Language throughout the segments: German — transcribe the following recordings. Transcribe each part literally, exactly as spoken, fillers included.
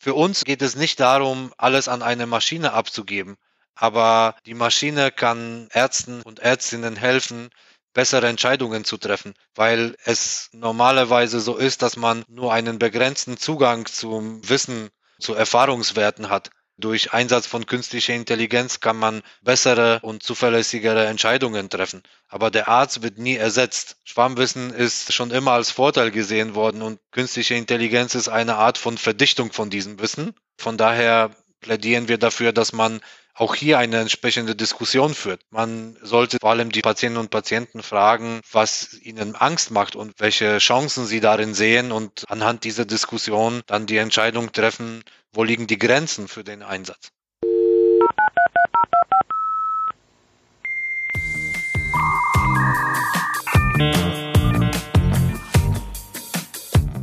Für uns geht es nicht darum, alles an eine Maschine abzugeben, aber die Maschine kann Ärzten und Ärztinnen helfen, bessere Entscheidungen zu treffen, weil es normalerweise so ist, dass man nur einen begrenzten Zugang zum Wissen, zu Erfahrungswerten hat. Durch Einsatz von künstlicher Intelligenz kann man bessere und zuverlässigere Entscheidungen treffen. Aber der Arzt wird nie ersetzt. Schwarmwissen ist schon immer als Vorteil gesehen worden und künstliche Intelligenz ist eine Art von Verdichtung von diesem Wissen. Von daher plädieren wir dafür, dass man auch hier eine entsprechende Diskussion führt. Man sollte vor allem die Patientinnen und Patienten fragen, was ihnen Angst macht und welche Chancen sie darin sehen und anhand dieser Diskussion dann die Entscheidung treffen, wo liegen die Grenzen für den Einsatz.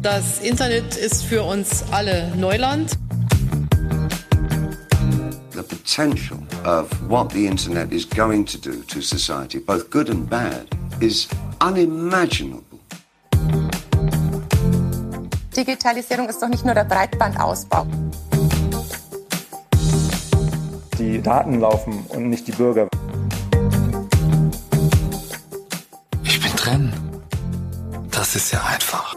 Das Internet ist für uns alle Neuland. The potential of what the internet is going to do to society, both good and bad, is unimaginable. Digitalisierung ist doch nicht nur der Breitbandausbau. Die Daten laufen und nicht die Bürger. Ich bin drin. Das ist ja einfach.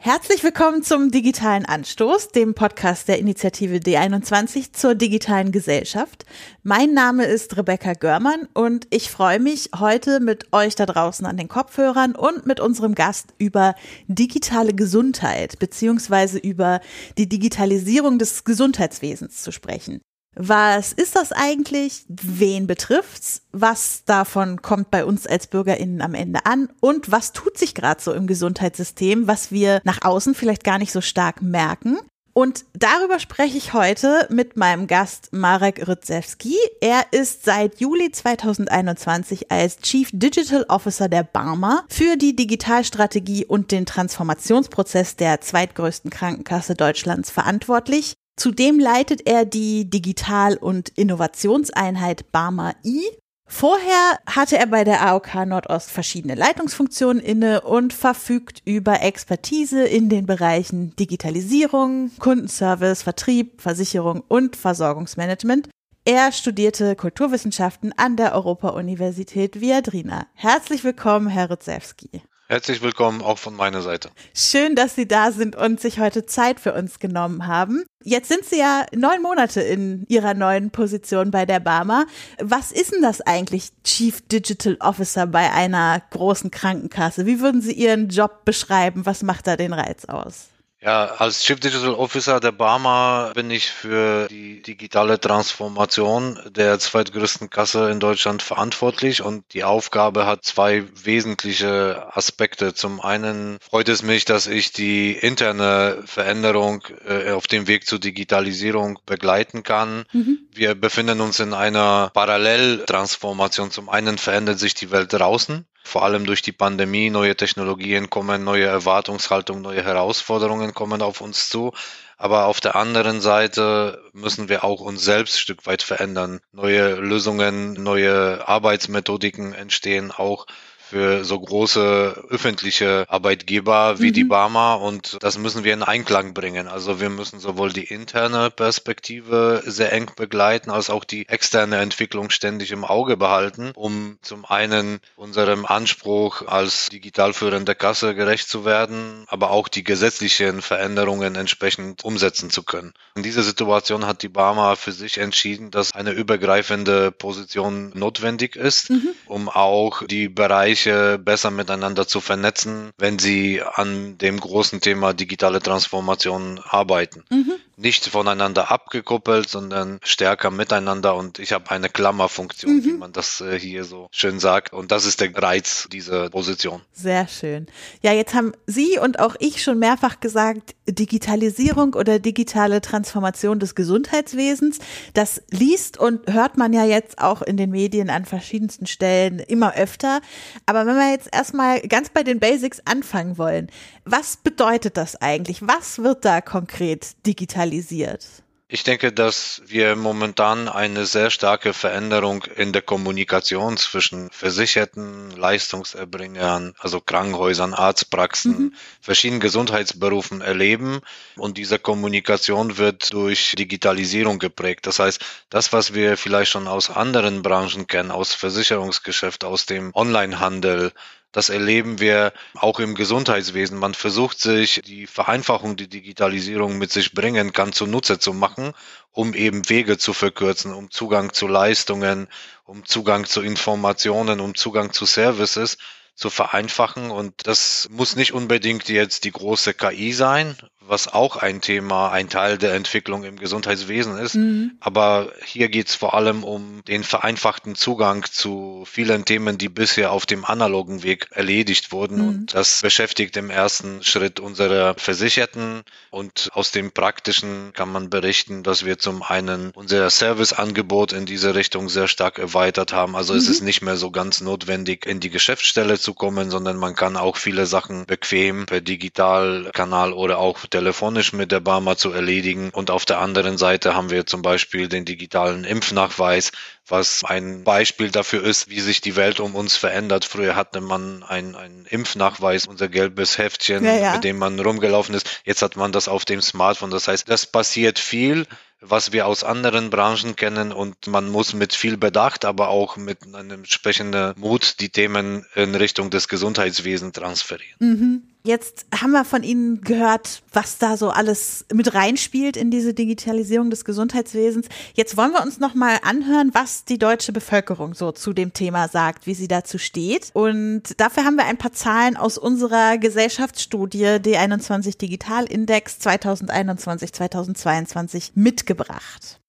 Herzlich willkommen zum Digitalen Anstoß, dem Podcast der Initiative D einundzwanzig zur digitalen Gesellschaft. Mein Name ist Rebecca Görmann und ich freue mich, heute mit euch da draußen an den Kopfhörern und mit unserem Gast über digitale Gesundheit bzw. über die Digitalisierung des Gesundheitswesens zu sprechen. Was ist das eigentlich? Wen betrifft's? Was davon kommt bei uns als BürgerInnen am Ende an? Und was tut sich gerade so im Gesundheitssystem, was wir nach außen vielleicht gar nicht so stark merken? Und darüber spreche ich heute mit meinem Gast Marek Rydzewski. Er ist seit Juli zweitausendeinundzwanzig als Chief Digital Officer der BARMA für die Digitalstrategie und den Transformationsprozess der zweitgrößten Krankenkasse Deutschlands verantwortlich. Zudem leitet er die Digital- und Innovationseinheit BARMA-I. Vorher hatte er bei der A O K Nordost verschiedene Leitungsfunktionen inne und verfügt über Expertise in den Bereichen Digitalisierung, Kundenservice, Vertrieb, Versicherung und Versorgungsmanagement. Er studierte Kulturwissenschaften an der Europa-Universität Viadrina. Herzlich willkommen, Herr Rydzewski. Herzlich willkommen auch von meiner Seite. Schön, dass Sie da sind und sich heute Zeit für uns genommen haben. Jetzt sind Sie ja neun Monate in Ihrer neuen Position bei der BARMA. Was ist denn das eigentlich, Chief Digital Officer bei einer großen Krankenkasse? Wie würden Sie Ihren Job beschreiben? Was macht da den Reiz aus? Ja, als Chief Digital Officer der BARMA bin ich für die digitale Transformation der zweitgrößten Kasse in Deutschland verantwortlich und die Aufgabe hat zwei wesentliche Aspekte. Zum einen freut es mich, dass ich die interne Veränderung äh, auf dem Weg zur Digitalisierung begleiten kann. Mhm. Wir befinden uns in einer Paralleltransformation. Zum einen verändert sich die Welt draußen. Vor allem durch die Pandemie, neue Technologien kommen, neue Erwartungshaltung, neue Herausforderungen kommen auf uns zu. Aber auf der anderen Seite müssen wir auch uns selbst ein Stück weit verändern. Neue Lösungen, neue Arbeitsmethodiken entstehen auch für so große öffentliche Arbeitgeber wie mhm. die BARMA und das müssen wir in Einklang bringen. Also wir müssen sowohl die interne Perspektive sehr eng begleiten, als auch die externe Entwicklung ständig im Auge behalten, um zum einen unserem Anspruch als digital führende Kasse gerecht zu werden, aber auch die gesetzlichen Veränderungen entsprechend umsetzen zu können. In dieser Situation hat die BARMA für sich entschieden, dass eine übergreifende Position notwendig ist, mhm. um auch die Bereiche besser miteinander zu vernetzen, wenn sie an dem großen Thema digitale Transformation arbeiten. Mhm. Nicht voneinander abgekoppelt, sondern stärker miteinander und ich habe eine Klammerfunktion, mhm. wie man das hier so schön sagt und das ist der Reiz dieser Position. Sehr schön. Ja, jetzt haben Sie und auch ich schon mehrfach gesagt, Digitalisierung oder digitale Transformation des Gesundheitswesens, das liest und hört man ja jetzt auch in den Medien an verschiedensten Stellen immer öfter. Aber wenn wir jetzt erstmal ganz bei den Basics anfangen wollen, was bedeutet das eigentlich? Was wird da konkret digitalisiert? Ich denke, dass wir momentan eine sehr starke Veränderung in der Kommunikation zwischen Versicherten, Leistungserbringern, also Krankenhäusern, Arztpraxen, mhm. verschiedenen Gesundheitsberufen erleben. Und diese Kommunikation wird durch Digitalisierung geprägt. Das heißt, das, was wir vielleicht schon aus anderen Branchen kennen, aus Versicherungsgeschäft, aus dem Onlinehandel, das erleben wir auch im Gesundheitswesen. Man versucht sich die Vereinfachung, die Digitalisierung mit sich bringen kann, zunutze zu machen, um eben Wege zu verkürzen, um Zugang zu Leistungen, um Zugang zu Informationen, um Zugang zu Services zu vereinfachen. Und das muss nicht unbedingt jetzt die große K I sein, was auch ein Thema, ein Teil der Entwicklung im Gesundheitswesen ist. Mhm. Aber hier geht es vor allem um den vereinfachten Zugang zu vielen Themen, die bisher auf dem analogen Weg erledigt wurden. Mhm. Und das beschäftigt im ersten Schritt unsere Versicherten. Und aus dem Praktischen kann man berichten, dass wir zum einen unser Serviceangebot in diese Richtung sehr stark erweitert haben. Also mhm. es ist nicht mehr so ganz notwendig, in die Geschäftsstelle zu kommen, sondern man kann auch viele Sachen bequem per Digitalkanal oder auch der telefonisch mit der Barmer zu erledigen. Und auf der anderen Seite haben wir zum Beispiel den digitalen Impfnachweis, was ein Beispiel dafür ist, wie sich die Welt um uns verändert. Früher hatte man einen, einen Impfnachweis, unser gelbes Heftchen, ja, ja. mit dem man rumgelaufen ist. Jetzt hat man das auf dem Smartphone. Das heißt, das passiert viel, was wir aus anderen Branchen kennen, und man muss mit viel Bedacht, aber auch mit einem entsprechenden Mut die Themen in Richtung des Gesundheitswesens transferieren. Mhm. Jetzt haben wir von Ihnen gehört, was da so alles mit reinspielt in diese Digitalisierung des Gesundheitswesens. Jetzt wollen wir uns nochmal anhören, was die deutsche Bevölkerung so zu dem Thema sagt, wie sie dazu steht. Und dafür haben wir ein paar Zahlen aus unserer Gesellschaftsstudie D einundzwanzig Digital Index zwanzig einundzwanzig zwanzig zweiundzwanzig mitgebracht.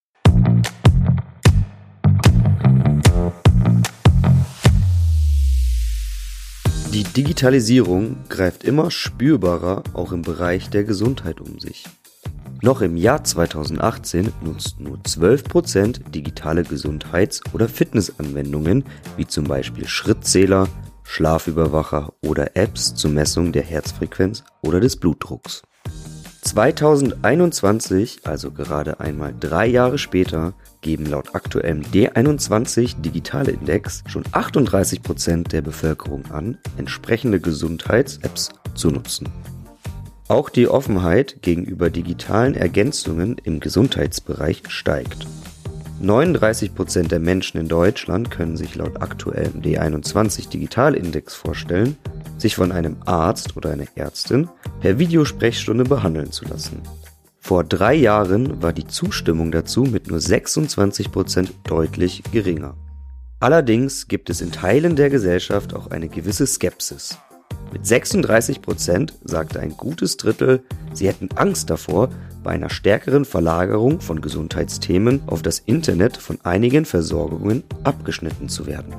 Die Digitalisierung greift immer spürbarer auch im Bereich der Gesundheit um sich. Noch im Jahr zweitausendachtzehn nutzten nur zwölf Prozent digitale Gesundheits- oder Fitnessanwendungen, wie zum Beispiel Schrittzähler, Schlafüberwacher oder Apps zur Messung der Herzfrequenz oder des Blutdrucks. zweitausendeinundzwanzig, also gerade einmal drei Jahre später, geben laut aktuellem D einundzwanzig Digital Index schon achtunddreißig Prozent der Bevölkerung an, entsprechende Gesundheits-Apps zu nutzen. Auch die Offenheit gegenüber digitalen Ergänzungen im Gesundheitsbereich steigt. neununddreißig Prozent der Menschen in Deutschland können sich laut aktuellem D einundzwanzig Digital Index vorstellen, sich von einem Arzt oder einer Ärztin per Videosprechstunde behandeln zu lassen. Vor drei Jahren war die Zustimmung dazu mit nur sechsundzwanzig Prozent deutlich geringer. Allerdings gibt es in Teilen der Gesellschaft auch eine gewisse Skepsis. Mit sechsunddreißig Prozent sagte ein gutes Drittel, sie hätten Angst davor, bei einer stärkeren Verlagerung von Gesundheitsthemen auf das Internet von einigen Versorgungen abgeschnitten zu werden.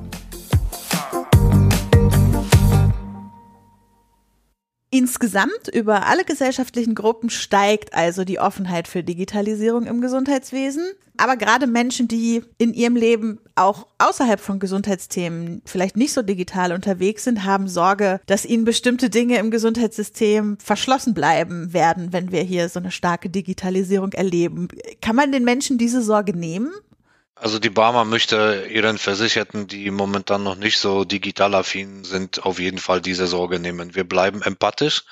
Insgesamt über alle gesellschaftlichen Gruppen steigt also die Offenheit für Digitalisierung im Gesundheitswesen. Aber gerade Menschen, die in ihrem Leben auch außerhalb von Gesundheitsthemen vielleicht nicht so digital unterwegs sind, haben Sorge, dass ihnen bestimmte Dinge im Gesundheitssystem verschlossen bleiben werden, wenn wir hier so eine starke Digitalisierung erleben. Kann man den Menschen diese Sorge nehmen? Also die Barmer möchte ihren Versicherten, die momentan noch nicht so digital affin sind, auf jeden Fall diese Sorge nehmen. Wir bleiben empathisch,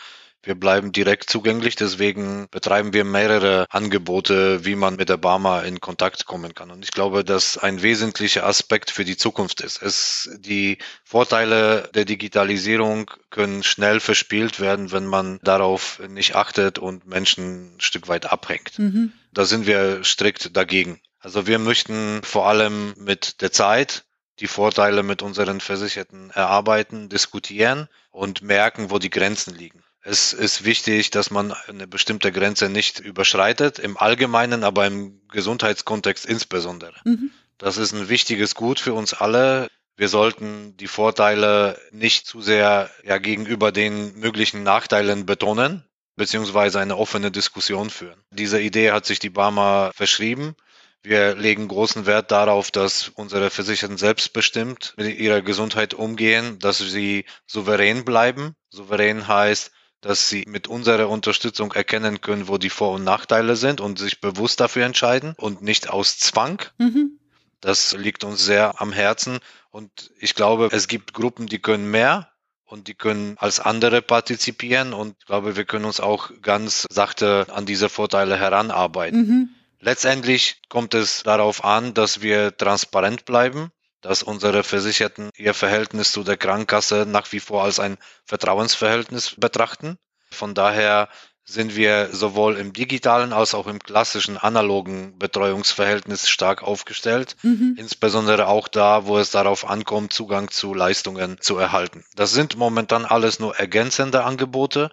wir bleiben direkt zugänglich, deswegen betreiben wir mehrere Angebote, wie man mit der Barmer in Kontakt kommen kann. Und ich glaube, dass ein wesentlicher Aspekt für die Zukunft ist. Es, die Vorteile der Digitalisierung können schnell verspielt werden, wenn man darauf nicht achtet und Menschen ein Stück weit abhängt. Mhm. Da sind wir strikt dagegen. Also wir möchten vor allem mit der Zeit die Vorteile mit unseren Versicherten erarbeiten, diskutieren und merken, wo die Grenzen liegen. Es ist wichtig, dass man eine bestimmte Grenze nicht überschreitet, im Allgemeinen, aber im Gesundheitskontext insbesondere. Mhm. Das ist ein wichtiges Gut für uns alle. Wir sollten die Vorteile nicht zu sehr ja, gegenüber den möglichen Nachteilen betonen, beziehungsweise eine offene Diskussion führen. Diese Idee hat sich die Barmer verschrieben. Wir legen großen Wert darauf, dass unsere Versicherten selbstbestimmt mit ihrer Gesundheit umgehen, dass sie souverän bleiben. Souverän heißt, dass sie mit unserer Unterstützung erkennen können, wo die Vor- und Nachteile sind und sich bewusst dafür entscheiden und nicht aus Zwang. Mhm. Das liegt uns sehr am Herzen und ich glaube, es gibt Gruppen, die können mehr und die können als andere partizipieren und ich glaube, wir können uns auch ganz sachte an diese Vorteile heranarbeiten. Mhm. Letztendlich kommt es darauf an, dass wir transparent bleiben, dass unsere Versicherten ihr Verhältnis zu der Krankenkasse nach wie vor als ein Vertrauensverhältnis betrachten. Von daher sind wir sowohl im digitalen als auch im klassischen analogen Betreuungsverhältnis stark aufgestellt, mhm. insbesondere auch da, wo es darauf ankommt, Zugang zu Leistungen zu erhalten. Das sind momentan alles nur ergänzende Angebote,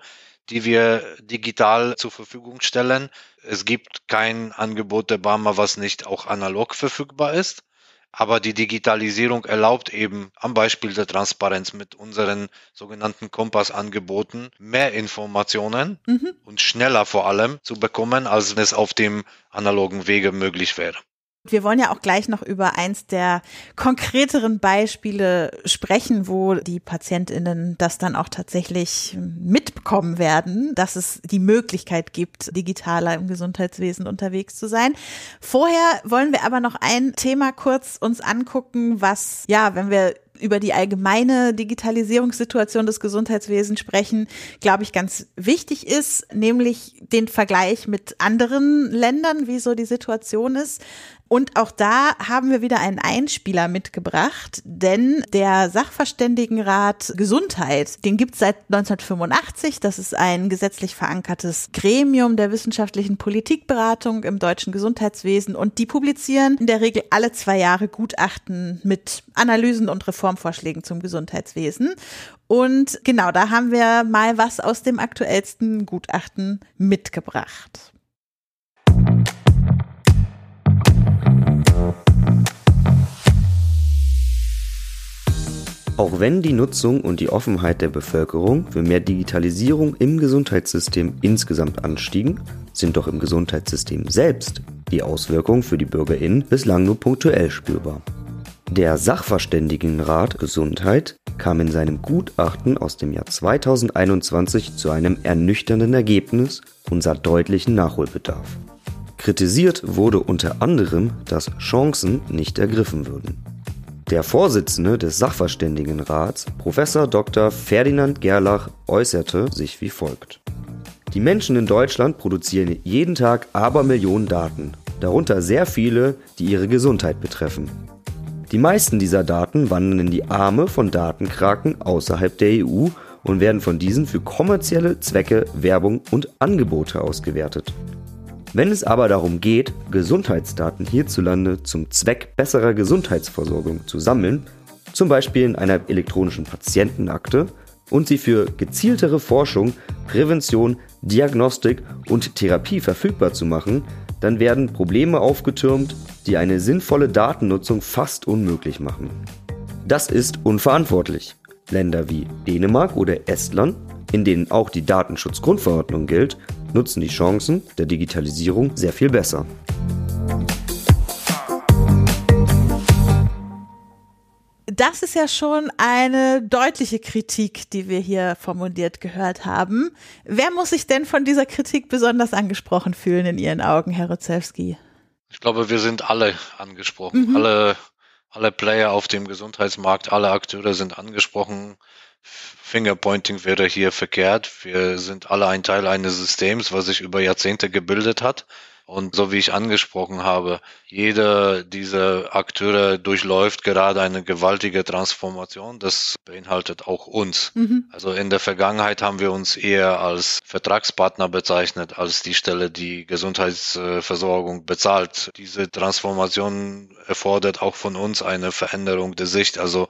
die wir digital zur Verfügung stellen. Es gibt kein Angebot der Barmer, was nicht auch analog verfügbar ist. Aber die Digitalisierung erlaubt eben am Beispiel der Transparenz mit unseren sogenannten Kompass-Angeboten mehr Informationen mhm. und schneller vor allem zu bekommen, als es auf dem analogen Wege möglich wäre. Wir wollen ja auch gleich noch über eins der konkreteren Beispiele sprechen, wo die PatientInnen das dann auch tatsächlich mitbekommen werden, dass es die Möglichkeit gibt, digitaler im Gesundheitswesen unterwegs zu sein. Vorher wollen wir aber noch ein Thema kurz uns angucken, was, ja, wenn wir über die allgemeine Digitalisierungssituation des Gesundheitswesens sprechen, glaube ich, ganz wichtig ist, nämlich den Vergleich mit anderen Ländern, wie so die Situation ist. Und auch da haben wir wieder einen Einspieler mitgebracht, denn der Sachverständigenrat Gesundheit, den gibt es seit neunzehnhundertfünfundachtzig. Das ist ein gesetzlich verankertes Gremium der wissenschaftlichen Politikberatung im deutschen Gesundheitswesen. Und die publizieren in der Regel alle zwei Jahre Gutachten mit Analysen und Reformvorschlägen zum Gesundheitswesen. Und genau, da haben wir mal was aus dem aktuellsten Gutachten mitgebracht. Auch wenn die Nutzung und die Offenheit der Bevölkerung für mehr Digitalisierung im Gesundheitssystem insgesamt anstiegen, sind doch im Gesundheitssystem selbst die Auswirkungen für die BürgerInnen bislang nur punktuell spürbar. Der Sachverständigenrat Gesundheit kam in seinem Gutachten aus dem Jahr zweitausendeinundzwanzig zu einem ernüchternden Ergebnis und sah deutlichen Nachholbedarf. Kritisiert wurde unter anderem, dass Chancen nicht ergriffen würden. Der Vorsitzende des Sachverständigenrats, Professor Doktor Ferdinand Gerlach, äußerte sich wie folgt. Die Menschen in Deutschland produzieren jeden Tag Abermillionen Daten, darunter sehr viele, die ihre Gesundheit betreffen. Die meisten dieser Daten wandern in die Arme von Datenkraken außerhalb der E U und werden von diesen für kommerzielle Zwecke, Werbung und Angebote ausgewertet. Wenn es aber darum geht, Gesundheitsdaten hierzulande zum Zweck besserer Gesundheitsversorgung zu sammeln, zum Beispiel in einer elektronischen Patientenakte, und sie für gezieltere Forschung, Prävention, Diagnostik und Therapie verfügbar zu machen, dann werden Probleme aufgetürmt, die eine sinnvolle Datennutzung fast unmöglich machen. Das ist unverantwortlich. Länder wie Dänemark oder Estland, in denen auch die Datenschutzgrundverordnung gilt, nutzen die Chancen der Digitalisierung sehr viel besser. Das ist ja schon eine deutliche Kritik, die wir hier formuliert gehört haben. Wer muss sich denn von dieser Kritik besonders angesprochen fühlen in Ihren Augen, Herr Rydzewski? Ich glaube, wir sind alle angesprochen. Mhm. Alle, alle Player auf dem Gesundheitsmarkt, alle Akteure sind angesprochen. Fingerpointing wäre hier verkehrt. Wir sind alle ein Teil eines Systems, was sich über Jahrzehnte gebildet hat. Und so wie ich angesprochen habe, jeder dieser Akteure durchläuft gerade eine gewaltige Transformation. Das beinhaltet auch uns. Mhm. Also in der Vergangenheit haben wir uns eher als Vertragspartner bezeichnet, als die Stelle, die Gesundheitsversorgung bezahlt. Diese Transformation erfordert auch von uns eine Veränderung der Sicht. Also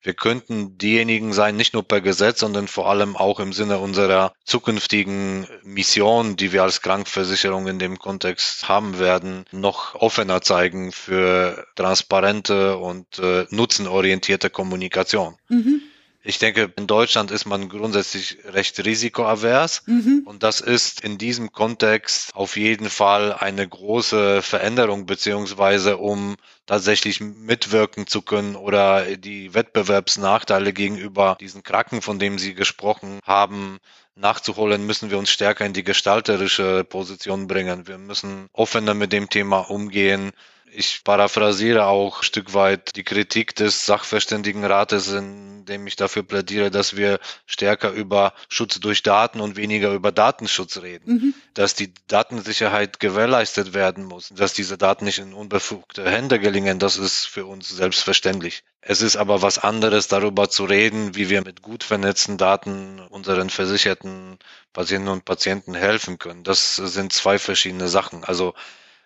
wir könnten diejenigen sein, nicht nur per Gesetz, sondern vor allem auch im Sinne unserer zukünftigen Mission, die wir als Krankenversicherung in dem Kontext haben werden, noch offener zeigen für transparente und äh, nutzenorientierte Kommunikation. Mhm. Ich denke, in Deutschland ist man grundsätzlich recht risikoavers. Mhm. Und das ist in diesem Kontext auf jeden Fall eine große Veränderung, beziehungsweise um tatsächlich mitwirken zu können oder die Wettbewerbsnachteile gegenüber diesen Kraken, von dem Sie gesprochen haben, nachzuholen, müssen wir uns stärker in die gestalterische Position bringen. Wir müssen offener mit dem Thema umgehen. Ich paraphrasiere auch ein Stück weit die Kritik des Sachverständigenrates, indem ich dafür plädiere, dass wir stärker über Schutz durch Daten und weniger über Datenschutz reden. Mhm. Dass die Datensicherheit gewährleistet werden muss, dass diese Daten nicht in unbefugte Hände gelingen, das ist für uns selbstverständlich. Es ist aber was anderes, darüber zu reden, wie wir mit gut vernetzten Daten unseren versicherten Patientinnen und Patienten helfen können. Das sind zwei verschiedene Sachen. Also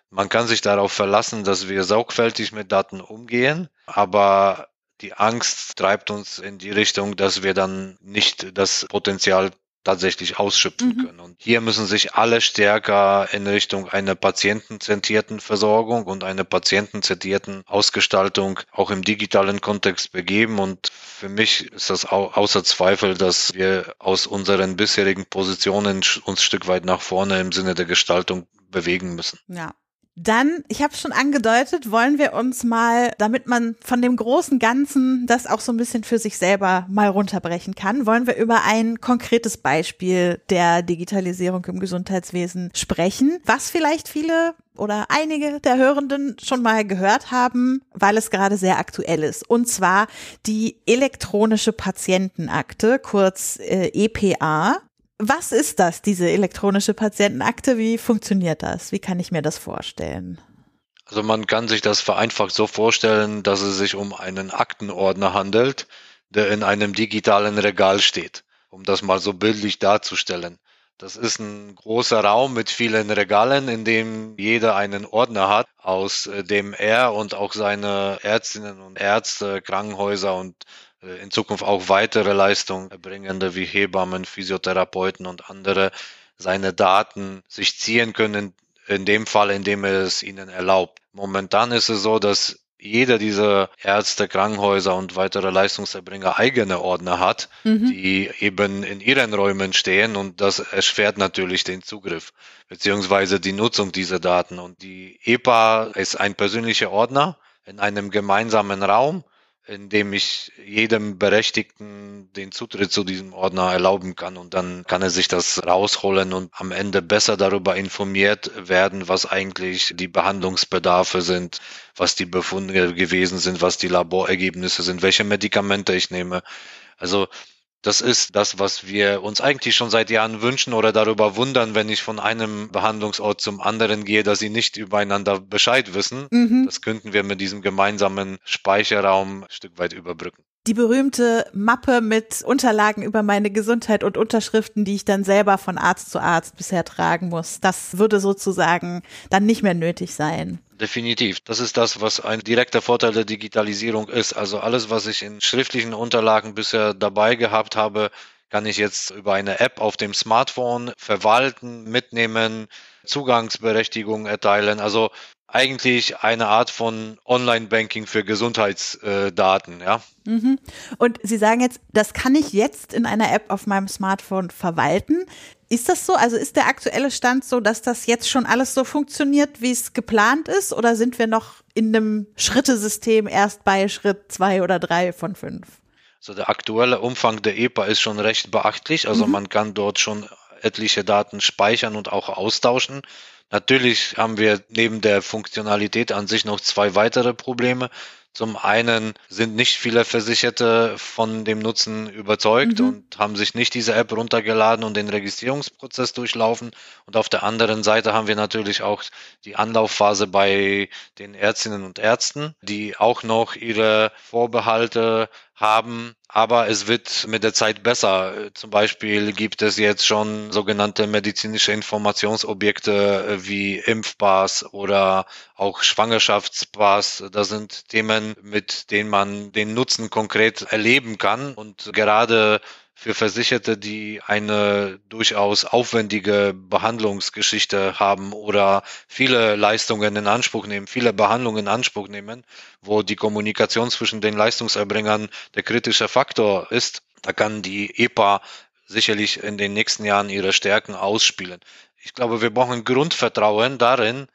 man kann sich darauf verlassen, dass wir sorgfältig mit Daten umgehen, aber die Angst treibt uns in die Richtung, dass wir dann nicht das Potenzial tatsächlich ausschöpfen mhm. können. Und hier müssen sich alle stärker in Richtung einer patientenzentrierten Versorgung und einer patientenzentrierten Ausgestaltung auch im digitalen Kontext begeben. Und für mich ist das außer Zweifel, dass wir aus unseren bisherigen Positionen uns ein Stück weit nach vorne im Sinne der Gestaltung bewegen müssen. Ja. Dann, ich habe es schon angedeutet, wollen wir uns mal, damit man von dem großen Ganzen das auch so ein bisschen für sich selber mal runterbrechen kann, wollen wir über ein konkretes Beispiel der Digitalisierung im Gesundheitswesen sprechen, was vielleicht viele oder einige der Hörenden schon mal gehört haben, weil es gerade sehr aktuell ist. Und zwar die elektronische Patientenakte, kurz äh, E P A. Was ist das, diese elektronische Patientenakte? Wie funktioniert das? Wie kann ich mir das vorstellen? Also man kann sich das vereinfacht so vorstellen, dass es sich um einen Aktenordner handelt, der in einem digitalen Regal steht, um das mal so bildlich darzustellen. Das ist ein großer Raum mit vielen Regalen, in dem jeder einen Ordner hat, aus dem er und auch seine Ärztinnen und Ärzte, Krankenhäuser und in Zukunft auch weitere Leistungserbringende wie Hebammen, Physiotherapeuten und andere seine Daten sich ziehen können, in, in dem Fall, in dem es ihnen erlaubt. Momentan ist es so, dass jeder dieser Ärzte, Krankenhäuser und weitere Leistungserbringer eigene Ordner hat, mhm. die eben in ihren Räumen stehen, und das erschwert natürlich den Zugriff beziehungsweise die Nutzung dieser Daten. Und die E P A ist ein persönlicher Ordner in einem gemeinsamen Raum, indem ich jedem Berechtigten den Zutritt zu diesem Ordner erlauben kann, und dann kann er sich das rausholen und am Ende besser darüber informiert werden, was eigentlich die Behandlungsbedarfe sind, was die Befunde gewesen sind, was die Laborergebnisse sind, welche Medikamente ich nehme. Also das ist das, was wir uns eigentlich schon seit Jahren wünschen oder darüber wundern, wenn ich von einem Behandlungsort zum anderen gehe, dass sie nicht übereinander Bescheid wissen. Mhm. Das könnten wir mit diesem gemeinsamen Speicherraum ein Stück weit überbrücken. Die berühmte Mappe mit Unterlagen über meine Gesundheit und Unterschriften, die ich dann selber von Arzt zu Arzt bisher tragen muss, das würde sozusagen dann nicht mehr nötig sein. Definitiv. Das ist das, was ein direkter Vorteil der Digitalisierung ist. Also alles, was ich in schriftlichen Unterlagen bisher dabei gehabt habe, kann ich jetzt über eine App auf dem Smartphone verwalten, mitnehmen, Zugangsberechtigungen erteilen. Also eigentlich eine Art von Online-Banking für Gesundheitsdaten, ja. Mhm. Und Sie sagen jetzt, das kann ich jetzt in einer App auf meinem Smartphone verwalten. Ist das so? Also ist der aktuelle Stand so, dass das jetzt schon alles so funktioniert, wie es geplant ist? Oder sind wir noch in einem Schrittesystem erst bei Schritt zwei oder drei von fünf? Also der aktuelle Umfang der E P A ist schon recht beachtlich. Also mhm. man kann dort schon etliche Daten speichern und auch austauschen. Natürlich haben wir neben der Funktionalität an sich noch zwei weitere Probleme. Zum einen sind nicht viele Versicherte von dem Nutzen überzeugt mhm. und haben sich nicht diese App runtergeladen und den Registrierungsprozess durchlaufen. Und auf der anderen Seite haben wir natürlich auch die Anlaufphase bei den Ärztinnen und Ärzten, die auch noch ihre Vorbehalte haben. Aber es wird mit der Zeit besser. Zum Beispiel gibt es jetzt schon sogenannte medizinische Informationsobjekte wie Impfpass oder auch Schwangerschaftspass. Das sind Themen, mit denen man den Nutzen konkret erleben kann. Und gerade für Versicherte, die eine durchaus aufwendige Behandlungsgeschichte haben oder viele Leistungen in Anspruch nehmen, viele Behandlungen in Anspruch nehmen, wo die Kommunikation zwischen den Leistungserbringern der kritische Faktor ist, Da kann die E P A sicherlich in den nächsten Jahren ihre Stärken ausspielen. Ich glaube, wir brauchen Grundvertrauen darin,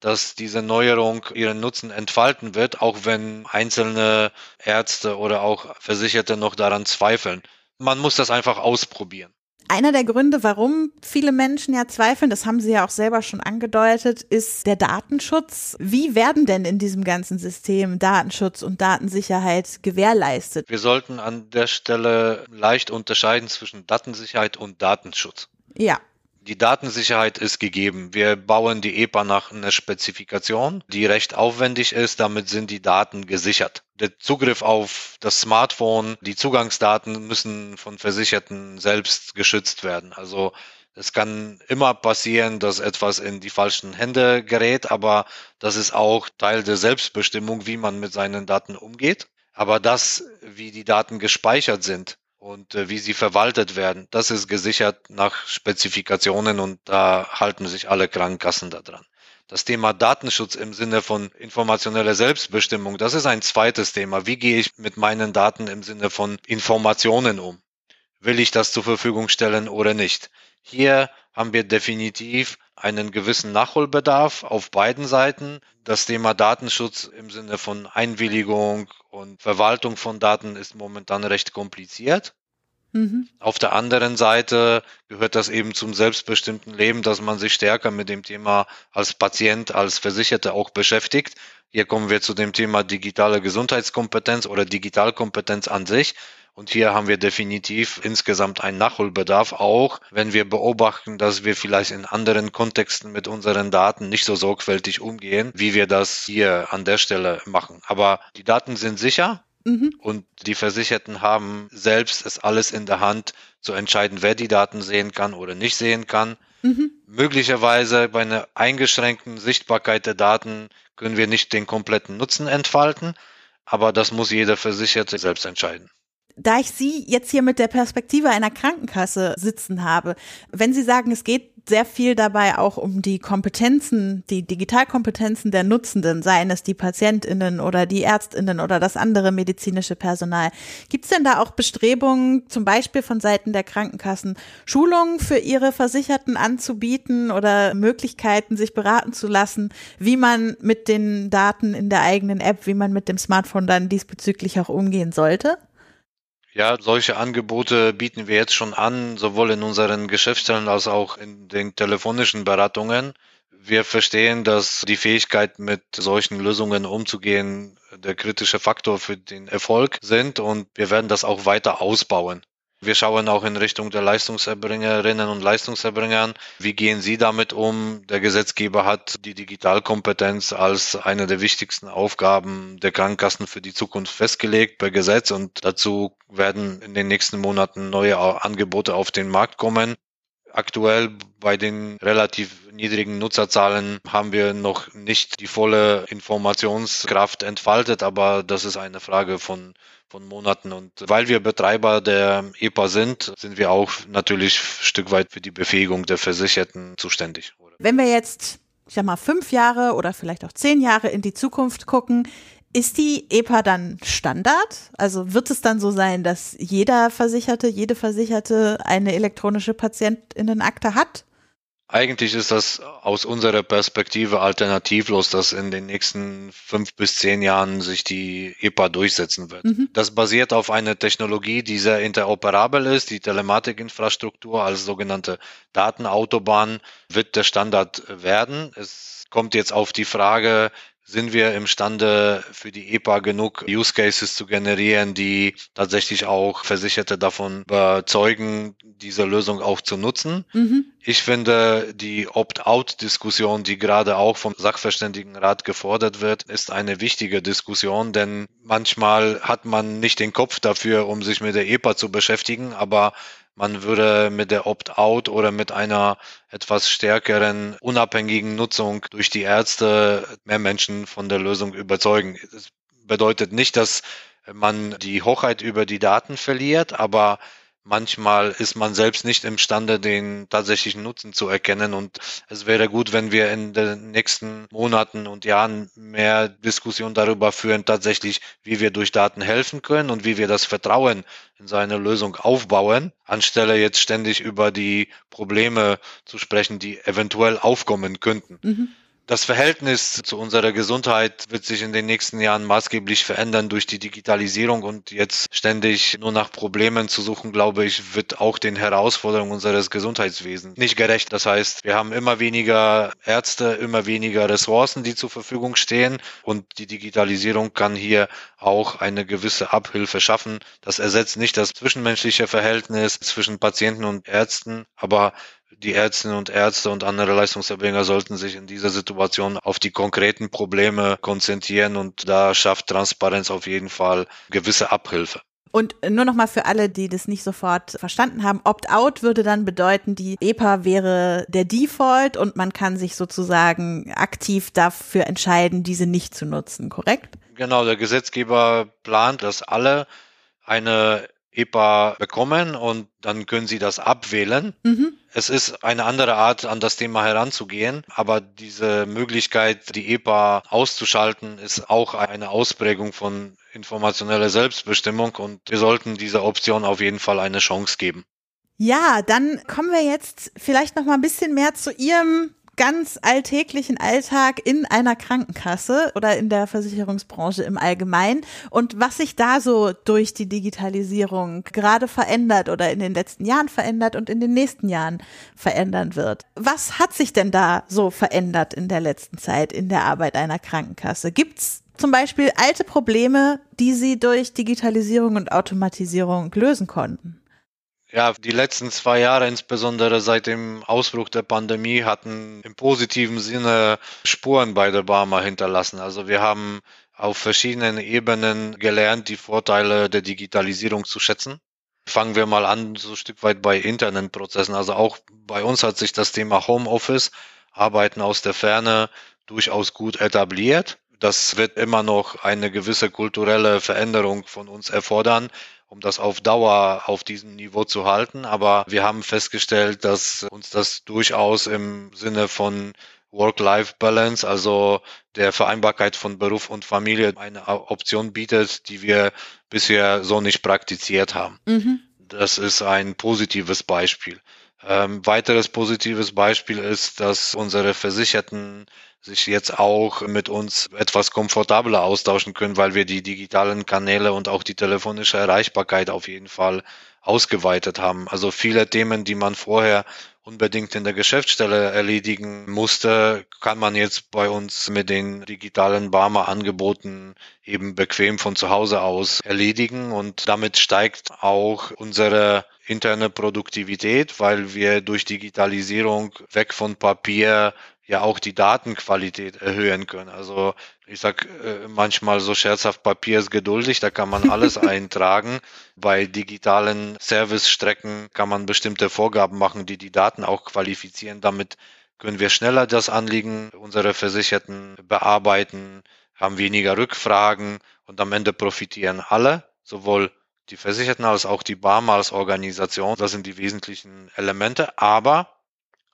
dass diese Neuerung ihren Nutzen entfalten wird, auch wenn einzelne Ärzte oder auch Versicherte noch daran zweifeln. Man muss das einfach ausprobieren. Einer der Gründe, warum viele Menschen ja zweifeln, das haben Sie ja auch selber schon angedeutet, ist der Datenschutz. Wie werden denn in diesem ganzen System Datenschutz und Datensicherheit gewährleistet? Wir sollten an der Stelle leicht unterscheiden zwischen Datensicherheit und Datenschutz. Ja. Die Datensicherheit ist gegeben. Wir bauen die E P A nach einer Spezifikation, die recht aufwendig ist. Damit sind die Daten gesichert. Der Zugriff auf das Smartphone, die Zugangsdaten müssen von Versicherten selbst geschützt werden. Also es kann immer passieren, dass etwas in die falschen Hände gerät, aber das ist auch Teil der Selbstbestimmung, wie man mit seinen Daten umgeht. Aber das, wie die Daten gespeichert sind, und wie sie verwaltet werden, das ist gesichert nach Spezifikationen und da halten sich alle Krankenkassen daran. Das Thema Datenschutz im Sinne von informationeller Selbstbestimmung, das ist ein zweites Thema. Wie gehe ich mit meinen Daten im Sinne von Informationen um? Will ich das zur Verfügung stellen oder nicht? Hier haben wir definitiv einen gewissen Nachholbedarf auf beiden Seiten. Das Thema Datenschutz im Sinne von Einwilligung und Verwaltung von Daten ist momentan recht kompliziert. Mhm. Auf der anderen Seite gehört das eben zum selbstbestimmten Leben, dass man sich stärker mit dem Thema als Patient, als Versicherter auch beschäftigt. Hier kommen wir zu dem Thema digitale Gesundheitskompetenz oder Digitalkompetenz an sich. Und hier haben wir definitiv insgesamt einen Nachholbedarf, auch wenn wir beobachten, dass wir vielleicht in anderen Kontexten mit unseren Daten nicht so sorgfältig umgehen, wie wir das hier an der Stelle machen. Aber die Daten sind sicher mhm. und die Versicherten haben selbst es alles in der Hand, zu entscheiden, wer die Daten sehen kann oder nicht sehen kann. Mhm. Möglicherweise bei einer eingeschränkten Sichtbarkeit der Daten können wir nicht den kompletten Nutzen entfalten, aber das muss jeder Versicherte selbst entscheiden. Da ich Sie jetzt hier mit der Perspektive einer Krankenkasse sitzen habe, wenn Sie sagen, es geht sehr viel dabei auch um die Kompetenzen, die Digitalkompetenzen der Nutzenden, seien es die PatientInnen oder die ÄrztInnen oder das andere medizinische Personal. Gibt es denn da auch Bestrebungen, zum Beispiel von Seiten der Krankenkassen, Schulungen für ihre Versicherten anzubieten oder Möglichkeiten, sich beraten zu lassen, wie man mit den Daten in der eigenen App, wie man mit dem Smartphone dann diesbezüglich auch umgehen sollte? Ja, solche Angebote bieten wir jetzt schon an, sowohl in unseren Geschäftsstellen als auch in den telefonischen Beratungen. Wir verstehen, dass die Fähigkeit, mit solchen Lösungen umzugehen, der kritische Faktor für den Erfolg sind und wir werden das auch weiter ausbauen. Wir schauen auch in Richtung der Leistungserbringerinnen und Leistungserbringern. Wie gehen sie damit um? Der Gesetzgeber hat die Digitalkompetenz als eine der wichtigsten Aufgaben der Krankenkassen für die Zukunft festgelegt per Gesetz und dazu werden in den nächsten Monaten neue Angebote auf den Markt kommen. Aktuell bei den relativ niedrigen Nutzerzahlen haben wir noch nicht die volle Informationskraft entfaltet, aber das ist eine Frage von, von Monaten. Und weil wir Betreiber der E P A sind, sind wir auch natürlich ein Stück weit für die Befähigung der Versicherten zuständig. Wenn wir jetzt, ich sag mal, fünf Jahre oder vielleicht auch zehn Jahre in die Zukunft gucken, ist die E P A dann Standard? Also wird es dann so sein, dass jeder Versicherte, jede Versicherte eine elektronische Patientinnenakte hat? Eigentlich ist das aus unserer Perspektive alternativlos, dass in den nächsten fünf bis zehn Jahren sich die E P A durchsetzen wird. Mhm. Das basiert auf einer Technologie, die sehr interoperabel ist. Die Telematikinfrastruktur als sogenannte Datenautobahn wird der Standard werden. Es kommt jetzt auf die Frage, sind wir imstande, für die E P A genug Use Cases zu generieren, die tatsächlich auch Versicherte davon überzeugen, diese Lösung auch zu nutzen. Mhm. Ich finde, die Opt-out-Diskussion, die gerade auch vom Sachverständigenrat gefordert wird, ist eine wichtige Diskussion, denn manchmal hat man nicht den Kopf dafür, um sich mit der E P A zu beschäftigen, aber man würde mit der Opt-out oder mit einer etwas stärkeren, unabhängigen Nutzung durch die Ärzte mehr Menschen von der Lösung überzeugen. Das bedeutet nicht, dass man die Hoheit über die Daten verliert, aber Manchmal ist man selbst nicht imstande, den tatsächlichen Nutzen zu erkennen. Und es wäre gut, wenn wir in den nächsten Monaten und Jahren mehr Diskussion darüber führen, tatsächlich, wie wir durch Daten helfen können und wie wir das Vertrauen in seine Lösung aufbauen, anstelle jetzt ständig über die Probleme zu sprechen, die eventuell aufkommen könnten. Mhm. Das Verhältnis zu unserer Gesundheit wird sich in den nächsten Jahren maßgeblich verändern durch die Digitalisierung, und jetzt ständig nur nach Problemen zu suchen, glaube ich, wird auch den Herausforderungen unseres Gesundheitswesens nicht gerecht. Das heißt, wir haben immer weniger Ärzte, immer weniger Ressourcen, die zur Verfügung stehen, und die Digitalisierung kann hier auch eine gewisse Abhilfe schaffen. Das ersetzt nicht das zwischenmenschliche Verhältnis zwischen Patienten und Ärzten, aber die Ärztinnen und Ärzte und andere Leistungserbringer sollten sich in dieser Situation auf die konkreten Probleme konzentrieren, und da schafft Transparenz auf jeden Fall gewisse Abhilfe. Und nur nochmal für alle, die das nicht sofort verstanden haben, Opt-out würde dann bedeuten, die E P A wäre der Default und man kann sich sozusagen aktiv dafür entscheiden, diese nicht zu nutzen, korrekt? Genau, der Gesetzgeber plant, dass alle eine E P A bekommen und dann können sie das abwählen. Mhm. Es ist eine andere Art, an das Thema heranzugehen, aber diese Möglichkeit, die E P A auszuschalten, ist auch eine Ausprägung von informationeller Selbstbestimmung, und wir sollten dieser Option auf jeden Fall eine Chance geben. Ja, dann kommen wir jetzt vielleicht noch mal ein bisschen mehr zu Ihrem ganz alltäglichen Alltag in einer Krankenkasse oder in der Versicherungsbranche im Allgemeinen und was sich da so durch die Digitalisierung gerade verändert oder in den letzten Jahren verändert und in den nächsten Jahren verändern wird. Was hat sich denn da so verändert in der letzten Zeit in der Arbeit einer Krankenkasse? Gibt's zum Beispiel alte Probleme, die Sie durch Digitalisierung und Automatisierung lösen konnten? Ja, die letzten zwei Jahre, insbesondere seit dem Ausbruch der Pandemie, hatten im positiven Sinne Spuren bei der BARMA hinterlassen. Also wir haben auf verschiedenen Ebenen gelernt, die Vorteile der Digitalisierung zu schätzen. Fangen wir mal an, so ein Stück weit bei internen Prozessen. Also auch bei uns hat sich das Thema Homeoffice, Arbeiten aus der Ferne, durchaus gut etabliert. Das wird immer noch eine gewisse kulturelle Veränderung von uns erfordern, um das auf Dauer auf diesem Niveau zu halten. Aber wir haben festgestellt, dass uns das durchaus im Sinne von Work-Life-Balance, also der Vereinbarkeit von Beruf und Familie, eine Option bietet, die wir bisher so nicht praktiziert haben. Mhm. Das ist ein positives Beispiel. Ähm, weiteres positives Beispiel ist, dass unsere Versicherten sich jetzt auch mit uns etwas komfortabler austauschen können, weil wir die digitalen Kanäle und auch die telefonische Erreichbarkeit auf jeden Fall ausgeweitet haben. Also viele Themen, die man vorher unbedingt in der Geschäftsstelle erledigen musste, kann man jetzt bei uns mit den digitalen BARMER-Angeboten eben bequem von zu Hause aus erledigen, und damit steigt auch unsere interne Produktivität, weil wir durch Digitalisierung weg von Papier ja auch die Datenqualität erhöhen können. Also ich sag manchmal so scherzhaft, Papier ist geduldig, da kann man alles eintragen. Bei digitalen Servicestrecken kann man bestimmte Vorgaben machen, die die Daten auch qualifizieren. Damit können wir schneller das Anliegen unserer Versicherten bearbeiten, haben weniger Rückfragen, und am Ende profitieren alle, sowohl die Versicherten als auch die BARMER als Organisation. Das sind die wesentlichen Elemente. Aber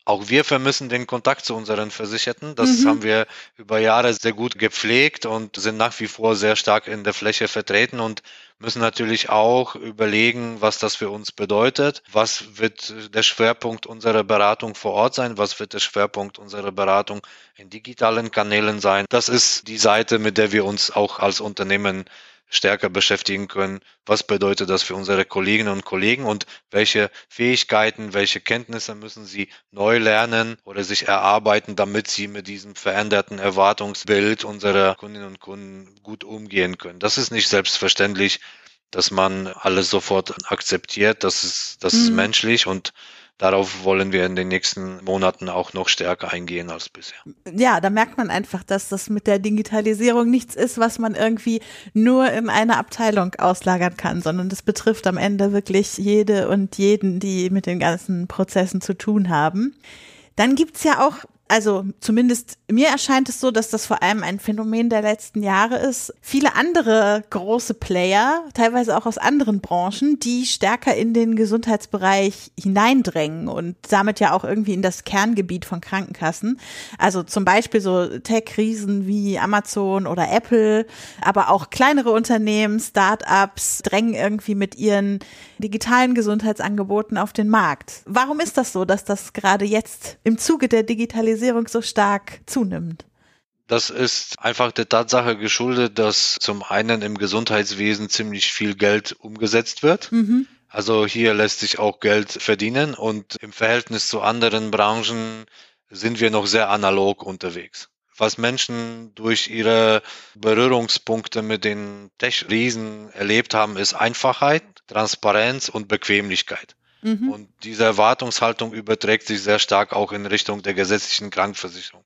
auch wir vermissen den Kontakt zu unseren Versicherten. Das mhm. haben wir über Jahre sehr gut gepflegt und sind nach wie vor sehr stark in der Fläche vertreten und müssen natürlich auch überlegen, was das für uns bedeutet. Was wird der Schwerpunkt unserer Beratung vor Ort sein? Was wird der Schwerpunkt unserer Beratung in digitalen Kanälen sein? Das ist die Seite, mit der wir uns auch als Unternehmen stärker beschäftigen können. Was bedeutet das für unsere Kolleginnen und Kollegen und welche Fähigkeiten, welche Kenntnisse müssen sie neu lernen oder sich erarbeiten, damit sie mit diesem veränderten Erwartungsbild unserer Kundinnen und Kunden gut umgehen können. Das ist nicht selbstverständlich, dass man alles sofort akzeptiert. Das ist, das mhm. ist menschlich, und darauf wollen wir in den nächsten Monaten auch noch stärker eingehen als bisher. Ja, da merkt man einfach, dass das mit der Digitalisierung nichts ist, was man irgendwie nur in einer Abteilung auslagern kann, sondern das betrifft am Ende wirklich jede und jeden, die mit den ganzen Prozessen zu tun haben. Dann gibt's ja auch also zumindest mir erscheint es so, dass das vor allem ein Phänomen der letzten Jahre ist. Viele andere große Player, teilweise auch aus anderen Branchen, die stärker in den Gesundheitsbereich hineindrängen und damit ja auch irgendwie in das Kerngebiet von Krankenkassen. Also zum Beispiel so Tech-Riesen wie Amazon oder Apple, aber auch kleinere Unternehmen, Start-ups drängen irgendwie mit ihren digitalen Gesundheitsangeboten auf den Markt. Warum ist das so, dass das gerade jetzt im Zuge der Digitalisierung so stark zunimmt? Das ist einfach der Tatsache geschuldet, dass zum einen im Gesundheitswesen ziemlich viel Geld umgesetzt wird. Mhm. Also hier lässt sich auch Geld verdienen und im Verhältnis zu anderen Branchen sind wir noch sehr analog unterwegs. Was Menschen durch ihre Berührungspunkte mit den Tech-Riesen erlebt haben, ist Einfachheit, Transparenz und Bequemlichkeit. Und diese Erwartungshaltung überträgt sich sehr stark auch in Richtung der gesetzlichen Krankenversicherung.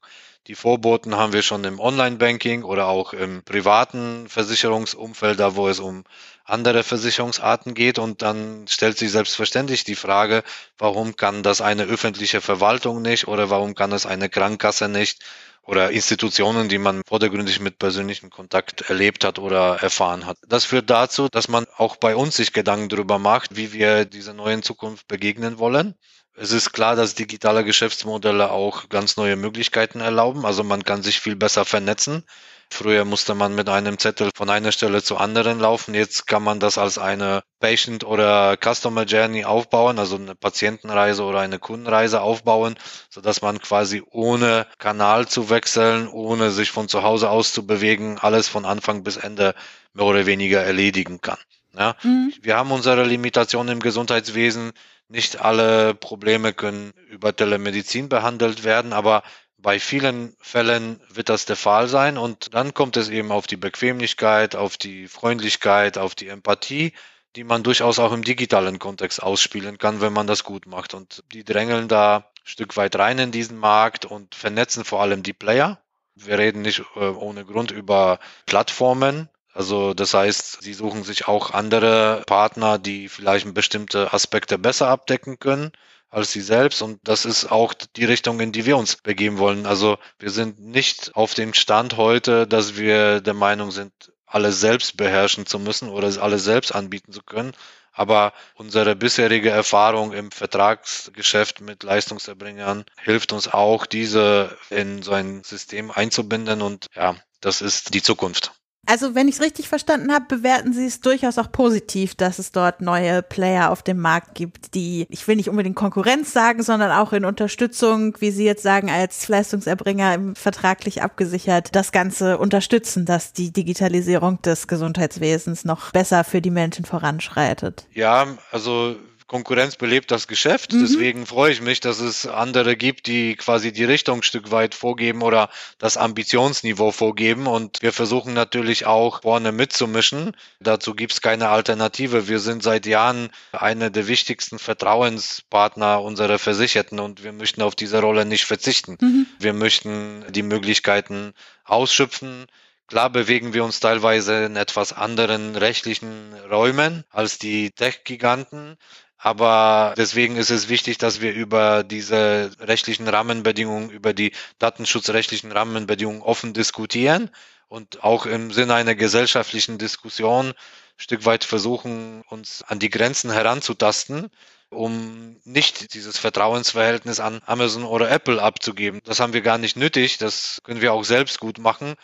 Die Vorboten haben wir schon im Online-Banking oder auch im privaten Versicherungsumfeld, da wo es um andere Versicherungsarten geht. Und dann stellt sich selbstverständlich die Frage, warum kann das eine öffentliche Verwaltung nicht oder warum kann es eine Krankenkasse nicht oder Institutionen, die man vordergründig mit persönlichem Kontakt erlebt hat oder erfahren hat. Das führt dazu, dass man auch bei uns sich Gedanken darüber macht, wie wir dieser neuen Zukunft begegnen wollen. Es ist klar, dass digitale Geschäftsmodelle auch ganz neue Möglichkeiten erlauben. Also man kann sich viel besser vernetzen. Früher musste man mit einem Zettel von einer Stelle zur anderen laufen. Jetzt kann man das als eine Patient- oder Customer Journey aufbauen, also eine Patientenreise oder eine Kundenreise aufbauen, sodass man quasi ohne Kanal zu wechseln, ohne sich von zu Hause aus zu bewegen, alles von Anfang bis Ende mehr oder weniger erledigen kann. Ja? Mhm. Wir haben unsere Limitationen im Gesundheitswesen. Nicht alle Probleme können über Telemedizin behandelt werden, aber bei vielen Fällen wird das der Fall sein und dann kommt es eben auf die Bequemlichkeit, auf die Freundlichkeit, auf die Empathie, die man durchaus auch im digitalen Kontext ausspielen kann, wenn man das gut macht. Und die drängeln da ein Stück weit rein in diesen Markt und vernetzen vor allem die Player. Wir reden nicht ohne Grund über Plattformen. Also das heißt, sie suchen sich auch andere Partner, die vielleicht bestimmte Aspekte besser abdecken können als sie selbst. Und das ist auch die Richtung, in die wir uns begeben wollen. Also wir sind nicht auf dem Stand heute, dass wir der Meinung sind, alles selbst beherrschen zu müssen oder alles selbst anbieten zu können. Aber unsere bisherige Erfahrung im Vertragsgeschäft mit Leistungserbringern hilft uns auch, diese in so ein System einzubinden. Und ja, das ist die Zukunft. Also wenn ich es richtig verstanden habe, bewerten Sie es durchaus auch positiv, dass es dort neue Player auf dem Markt gibt, die, ich will nicht unbedingt Konkurrenz sagen, sondern auch in Unterstützung, wie Sie jetzt sagen, als Leistungserbringer vertraglich abgesichert, das Ganze unterstützen, dass die Digitalisierung des Gesundheitswesens noch besser für die Menschen voranschreitet. Ja, also Konkurrenz belebt das Geschäft, mhm. Deswegen freue ich mich, dass es andere gibt, die quasi die Richtung ein Stück weit vorgeben oder das Ambitionsniveau vorgeben und wir versuchen natürlich auch vorne mitzumischen. Dazu gibt es keine Alternative. Wir sind seit Jahren einer der wichtigsten Vertrauenspartner unserer Versicherten und wir möchten auf diese Rolle nicht verzichten. Mhm. Wir möchten die Möglichkeiten ausschöpfen. Klar bewegen wir uns teilweise in etwas anderen rechtlichen Räumen als die Tech-Giganten. Aber deswegen ist es wichtig, dass wir über diese rechtlichen Rahmenbedingungen, über die datenschutzrechtlichen Rahmenbedingungen offen diskutieren und auch im Sinne einer gesellschaftlichen Diskussion ein Stück weit versuchen, uns an die Grenzen heranzutasten, um nicht dieses Vertrauensverhältnis an Amazon oder Apple abzugeben. Das haben wir gar nicht nötig, das können wir auch selbst gut machen,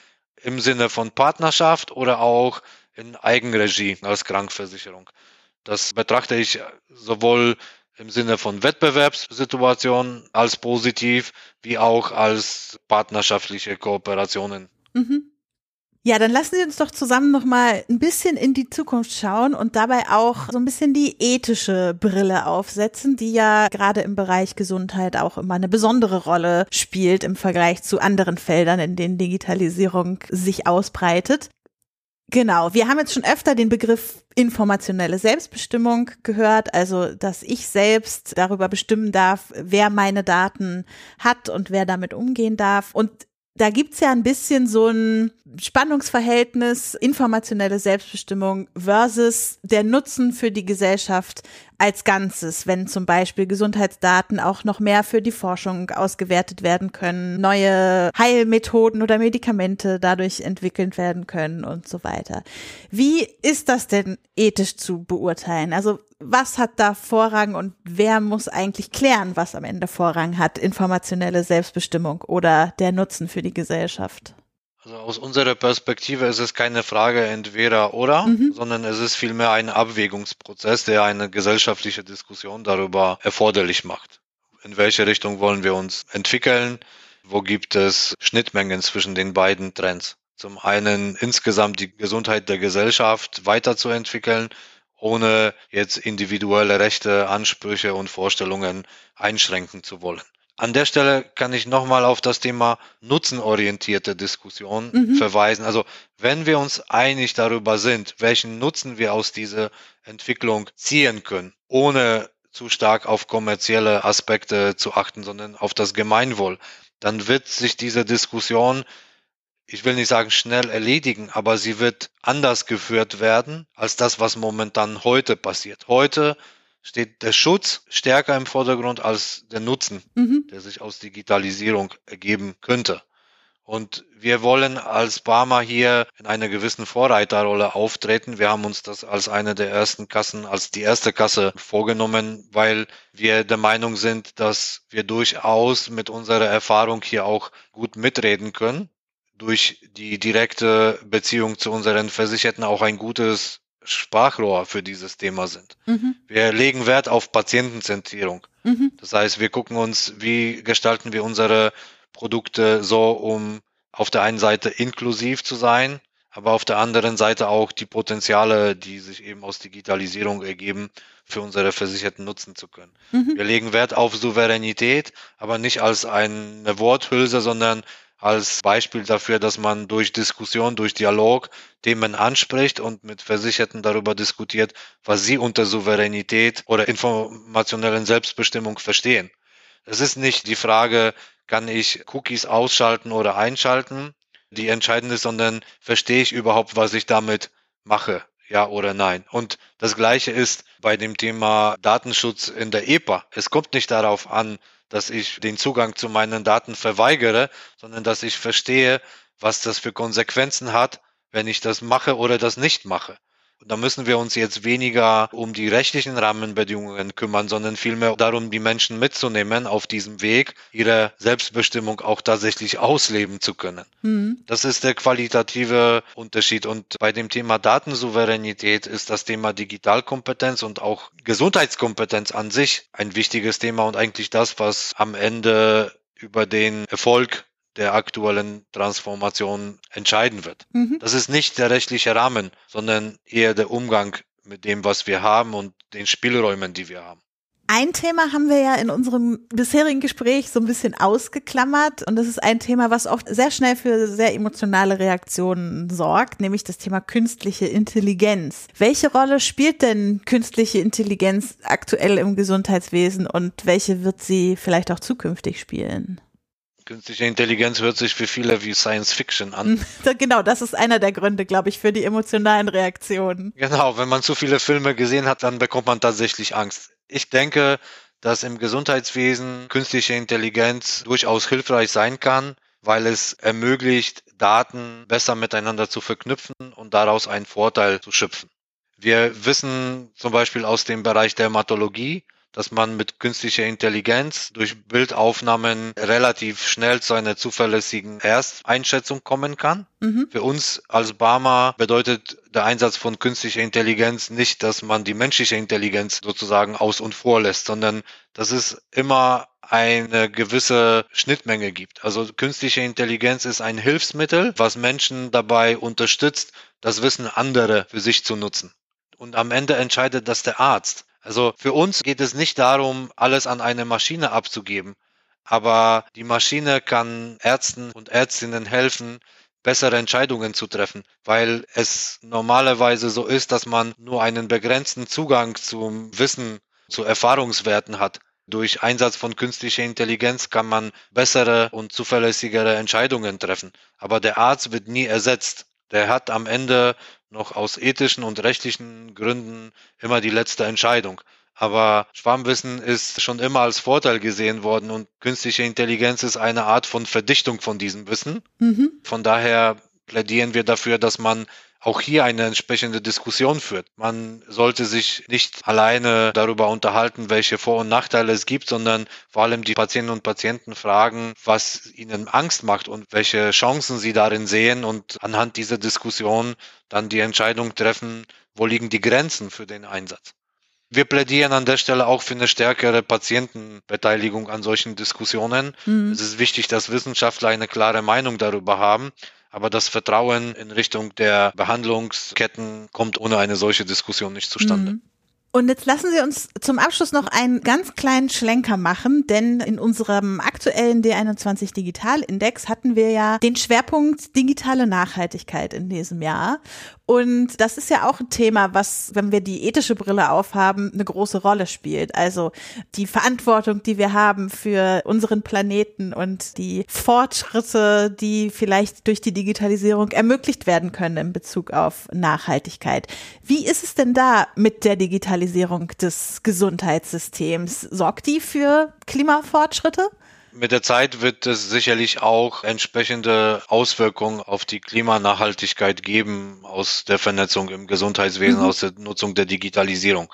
im Sinne von Partnerschaft oder auch in Eigenregie als Krankenversicherung. Das betrachte ich sowohl im Sinne von Wettbewerbssituationen als positiv, wie auch als partnerschaftliche Kooperationen. Mhm. Ja, dann lassen Sie uns doch zusammen nochmal ein bisschen in die Zukunft schauen und dabei auch so ein bisschen die ethische Brille aufsetzen, die ja gerade im Bereich Gesundheit auch immer eine besondere Rolle spielt im Vergleich zu anderen Feldern, in denen Digitalisierung sich ausbreitet. Genau, wir haben jetzt schon öfter den Begriff informationelle Selbstbestimmung gehört, also dass ich selbst darüber bestimmen darf, wer meine Daten hat und wer damit umgehen darf. Und da gibt's ja ein bisschen so ein Spannungsverhältnis, informationelle Selbstbestimmung versus der Nutzen für die Gesellschaft als Ganzes, wenn zum Beispiel Gesundheitsdaten auch noch mehr für die Forschung ausgewertet werden können, neue Heilmethoden oder Medikamente dadurch entwickelt werden können und so weiter. Wie ist das denn ethisch zu beurteilen? Also was hat da Vorrang und wer muss eigentlich klären, was am Ende Vorrang hat? Informationelle Selbstbestimmung oder der Nutzen für die Gesellschaft? Also aus unserer Perspektive ist es keine Frage entweder oder, mhm. sondern es ist vielmehr ein Abwägungsprozess, der eine gesellschaftliche Diskussion darüber erforderlich macht. In welche Richtung wollen wir uns entwickeln? Wo gibt es Schnittmengen zwischen den beiden Trends? Zum einen insgesamt die Gesundheit der Gesellschaft weiterzuentwickeln, ohne jetzt individuelle Rechte, Ansprüche und Vorstellungen einschränken zu wollen. An der Stelle kann ich nochmal auf das Thema nutzenorientierte Diskussion mhm. verweisen. Also wenn wir uns einig darüber sind, welchen Nutzen wir aus dieser Entwicklung ziehen können, ohne zu stark auf kommerzielle Aspekte zu achten, sondern auf das Gemeinwohl, dann wird sich diese Diskussion, ich will nicht sagen schnell erledigen, aber sie wird anders geführt werden als das, was momentan heute passiert. Heute steht der Schutz stärker im Vordergrund als der Nutzen, mhm. der sich aus Digitalisierung ergeben könnte. Und wir wollen als BARMER hier in einer gewissen Vorreiterrolle auftreten. Wir haben uns das als eine der ersten Kassen, als die erste Kasse vorgenommen, weil wir der Meinung sind, dass wir durchaus mit unserer Erfahrung hier auch gut mitreden können, durch die direkte Beziehung zu unseren Versicherten auch ein gutes Sprachrohr für dieses Thema sind. Mhm. Wir legen Wert auf Patientenzentrierung. Mhm. Das heißt, wir gucken uns, wie gestalten wir unsere Produkte so, um auf der einen Seite inklusiv zu sein, aber auf der anderen Seite auch die Potenziale, die sich eben aus Digitalisierung ergeben, für unsere Versicherten nutzen zu können. Mhm. Wir legen Wert auf Souveränität, aber nicht als eine Worthülse, sondern als Beispiel dafür, dass man durch Diskussion, durch Dialog Themen anspricht und mit Versicherten darüber diskutiert, was sie unter Souveränität oder informationellen Selbstbestimmung verstehen. Es ist nicht die Frage, kann ich Cookies ausschalten oder einschalten, die entscheidende ist, sondern verstehe ich überhaupt, was ich damit mache, ja oder nein. Und das Gleiche ist bei dem Thema Datenschutz in der E P A. Es kommt nicht darauf an, dass ich den Zugang zu meinen Daten verweigere, sondern dass ich verstehe, was das für Konsequenzen hat, wenn ich das mache oder das nicht mache. Und da müssen wir uns jetzt weniger um die rechtlichen Rahmenbedingungen kümmern, sondern vielmehr darum, die Menschen mitzunehmen auf diesem Weg, ihre Selbstbestimmung auch tatsächlich ausleben zu können. Mhm. Das ist der qualitative Unterschied. Und bei dem Thema Datensouveränität ist das Thema Digitalkompetenz und auch Gesundheitskompetenz an sich ein wichtiges Thema und eigentlich das, was am Ende über den Erfolg der aktuellen Transformation entscheiden wird. Mhm. Das ist nicht der rechtliche Rahmen, sondern eher der Umgang mit dem, was wir haben und den Spielräumen, die wir haben. Ein Thema haben wir ja in unserem bisherigen Gespräch so ein bisschen ausgeklammert und das ist ein Thema, was oft sehr schnell für sehr emotionale Reaktionen sorgt, nämlich das Thema künstliche Intelligenz. Welche Rolle spielt denn künstliche Intelligenz aktuell im Gesundheitswesen und welche wird sie vielleicht auch zukünftig spielen? Künstliche Intelligenz hört sich für viele wie Science Fiction an. Genau, das ist einer der Gründe, glaube ich, für die emotionalen Reaktionen. Genau, wenn man zu viele Filme gesehen hat, dann bekommt man tatsächlich Angst. Ich denke, dass im Gesundheitswesen künstliche Intelligenz durchaus hilfreich sein kann, weil es ermöglicht, Daten besser miteinander zu verknüpfen und daraus einen Vorteil zu schöpfen. Wir wissen zum Beispiel aus dem Bereich der Dermatologie, dass man mit künstlicher Intelligenz durch Bildaufnahmen relativ schnell zu einer zuverlässigen Ersteinschätzung kommen kann. Mhm. Für uns als BARMER bedeutet der Einsatz von künstlicher Intelligenz nicht, dass man die menschliche Intelligenz sozusagen aus- und vorlässt, sondern dass es immer eine gewisse Schnittmenge gibt. Also künstliche Intelligenz ist ein Hilfsmittel, was Menschen dabei unterstützt, das Wissen anderer für sich zu nutzen. Und am Ende entscheidet das der Arzt. Also für uns geht es nicht darum, alles an eine Maschine abzugeben, aber die Maschine kann Ärzten und Ärztinnen helfen, bessere Entscheidungen zu treffen, weil es normalerweise so ist, dass man nur einen begrenzten Zugang zum Wissen, zu Erfahrungswerten hat. Durch Einsatz von künstlicher Intelligenz kann man bessere und zuverlässigere Entscheidungen treffen, aber der Arzt wird nie ersetzt. Der hat am Ende noch aus ethischen und rechtlichen Gründen immer die letzte Entscheidung. aber Schwarmwissen ist schon immer als Vorteil gesehen worden und künstliche Intelligenz ist eine Art von Verdichtung von diesem Wissen. Mhm. Von daher plädieren wir dafür, dass man auch hier eine entsprechende Diskussion führt. Man sollte sich nicht alleine darüber unterhalten, welche Vor- und Nachteile es gibt, sondern vor allem die Patientinnen und Patienten fragen, was ihnen Angst macht und welche Chancen sie darin sehen und anhand dieser Diskussion dann die Entscheidung treffen, wo liegen die Grenzen für den Einsatz. Wir plädieren an der Stelle auch für eine stärkere Patientenbeteiligung an solchen Diskussionen. Mhm. Es ist wichtig, dass Wissenschaftler eine klare Meinung darüber haben, aber das Vertrauen in Richtung der Behandlungsketten kommt ohne eine solche Diskussion nicht zustande. Und jetzt lassen Sie uns zum Abschluss noch einen ganz kleinen Schlenker machen, denn in unserem aktuellen D einundzwanzig Digital Index hatten wir ja den Schwerpunkt digitale Nachhaltigkeit in diesem Jahr. Und das ist ja auch ein Thema, was, wenn wir die ethische Brille aufhaben, eine große Rolle spielt. Also die Verantwortung, die wir haben für unseren Planeten und die Fortschritte, die vielleicht durch die Digitalisierung ermöglicht werden können in Bezug auf Nachhaltigkeit. Wie ist es denn da mit der Digitalisierung des Gesundheitssystems? Sorgt die für Klimafortschritte? Mit der Zeit wird es sicherlich auch entsprechende Auswirkungen auf die Klimanachhaltigkeit geben aus der Vernetzung im Gesundheitswesen, mhm. aus der Nutzung der Digitalisierung.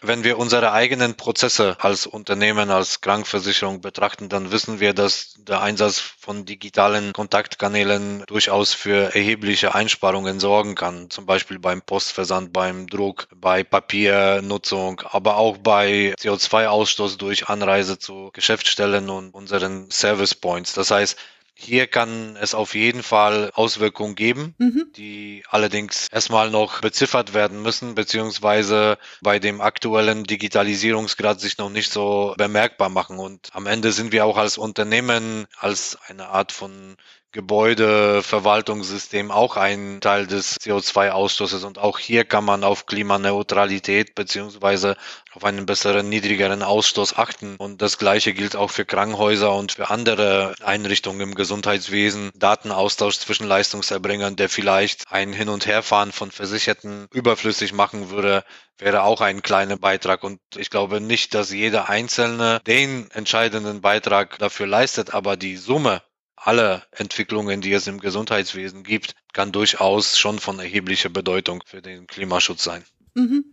Wenn wir unsere eigenen Prozesse als Unternehmen, als Krankenversicherung betrachten, dann wissen wir, dass der Einsatz von digitalen Kontaktkanälen durchaus für erhebliche Einsparungen sorgen kann. Zum Beispiel beim Postversand, beim Druck, bei Papiernutzung, aber auch bei C O zwei Ausstoß durch Anreise zu Geschäftsstellen und unseren Service Points. Das heißt, hier kann es auf jeden Fall Auswirkungen geben, mhm. die allerdings erstmal noch beziffert werden müssen, beziehungsweise bei dem aktuellen Digitalisierungsgrad sich noch nicht so bemerkbar machen. Und am Ende sind wir auch als Unternehmen, als eine Art von Gebäudeverwaltungssystem auch ein Teil des C O zwei Ausstoßes. Und auch hier kann man auf Klimaneutralität beziehungsweise auf einen besseren, niedrigeren Ausstoß achten. Und das Gleiche gilt auch für Krankenhäuser und für andere Einrichtungen im Gesundheitswesen. Datenaustausch zwischen Leistungserbringern, der vielleicht ein Hin- und Herfahren von Versicherten überflüssig machen würde, wäre auch ein kleiner Beitrag. Und ich glaube nicht, dass jeder Einzelne den entscheidenden Beitrag dafür leistet, aber die Summe aller Entwicklungen, die es im Gesundheitswesen gibt, kann durchaus schon von erheblicher Bedeutung für den Klimaschutz sein. Mhm.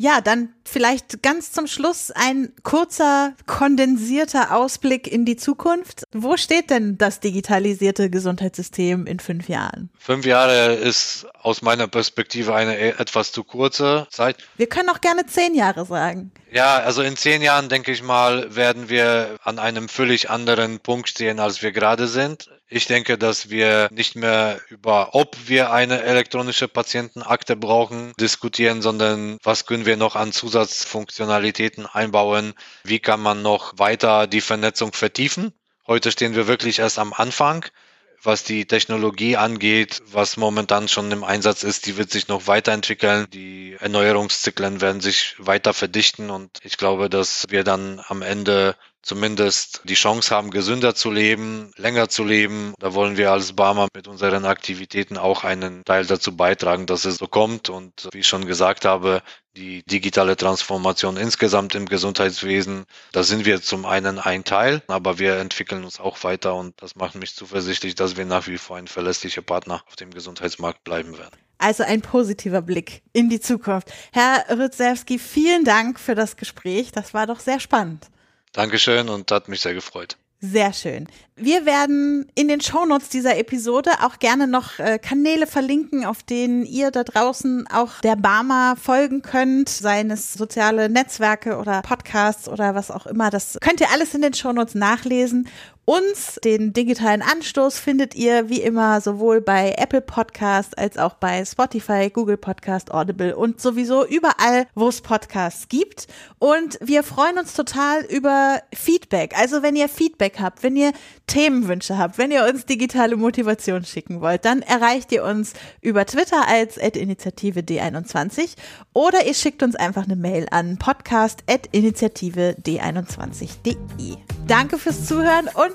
Ja, dann vielleicht ganz zum Schluss ein kurzer, kondensierter Ausblick in die Zukunft. Wo steht denn das digitalisierte Gesundheitssystem in fünf Jahren? Fünf Jahre ist aus meiner Perspektive eine etwas zu kurze Zeit. Wir können auch gerne zehn Jahre sagen. Ja, also in zehn Jahren, denke ich mal, werden wir an einem völlig anderen Punkt stehen, als wir gerade sind. Ich denke, dass wir nicht mehr über, ob wir eine elektronische Patientenakte brauchen, diskutieren, sondern was können wir noch an Zusatzfunktionalitäten einbauen? Wie kann man noch weiter die Vernetzung vertiefen? Heute stehen wir wirklich erst am Anfang. Was die Technologie angeht, was momentan schon im Einsatz ist, die wird sich noch weiterentwickeln. Die Erneuerungszyklen werden sich weiter verdichten und ich glaube, dass wir dann am Ende zumindest die Chance haben, gesünder zu leben, länger zu leben. Da wollen wir als Barmer mit unseren Aktivitäten auch einen Teil dazu beitragen, dass es so kommt. Und wie ich schon gesagt habe, die digitale Transformation insgesamt im Gesundheitswesen, da sind wir zum einen ein Teil, aber wir entwickeln uns auch weiter und das macht mich zuversichtlich, dass wir nach wie vor ein verlässlicher Partner auf dem Gesundheitsmarkt bleiben werden. Also ein positiver Blick in die Zukunft. Herr Rydzewski, vielen Dank für das Gespräch. Das war doch sehr spannend. Dankeschön und hat mich sehr gefreut. Sehr schön. Wir werden in den Shownotes dieser Episode auch gerne noch Kanäle verlinken, auf denen ihr da draußen auch der Barmer folgen könnt, seien es soziale Netzwerke oder Podcasts oder was auch immer. Das könnt ihr alles in den Shownotes nachlesen. Uns, den digitalen Anstoß, findet ihr wie immer sowohl bei Apple Podcast als auch bei Spotify, Google Podcast, Audible und sowieso überall, wo es Podcasts gibt. Und wir freuen uns total über Feedback. Also wenn ihr Feedback habt, wenn ihr Themenwünsche habt, wenn ihr uns digitale Motivation schicken wollt, dann erreicht ihr uns über Twitter als at Initiative D einundzwanzig oder ihr schickt uns einfach eine Mail an podcast at Initiative D einundzwanzig punkt de. Danke fürs Zuhören und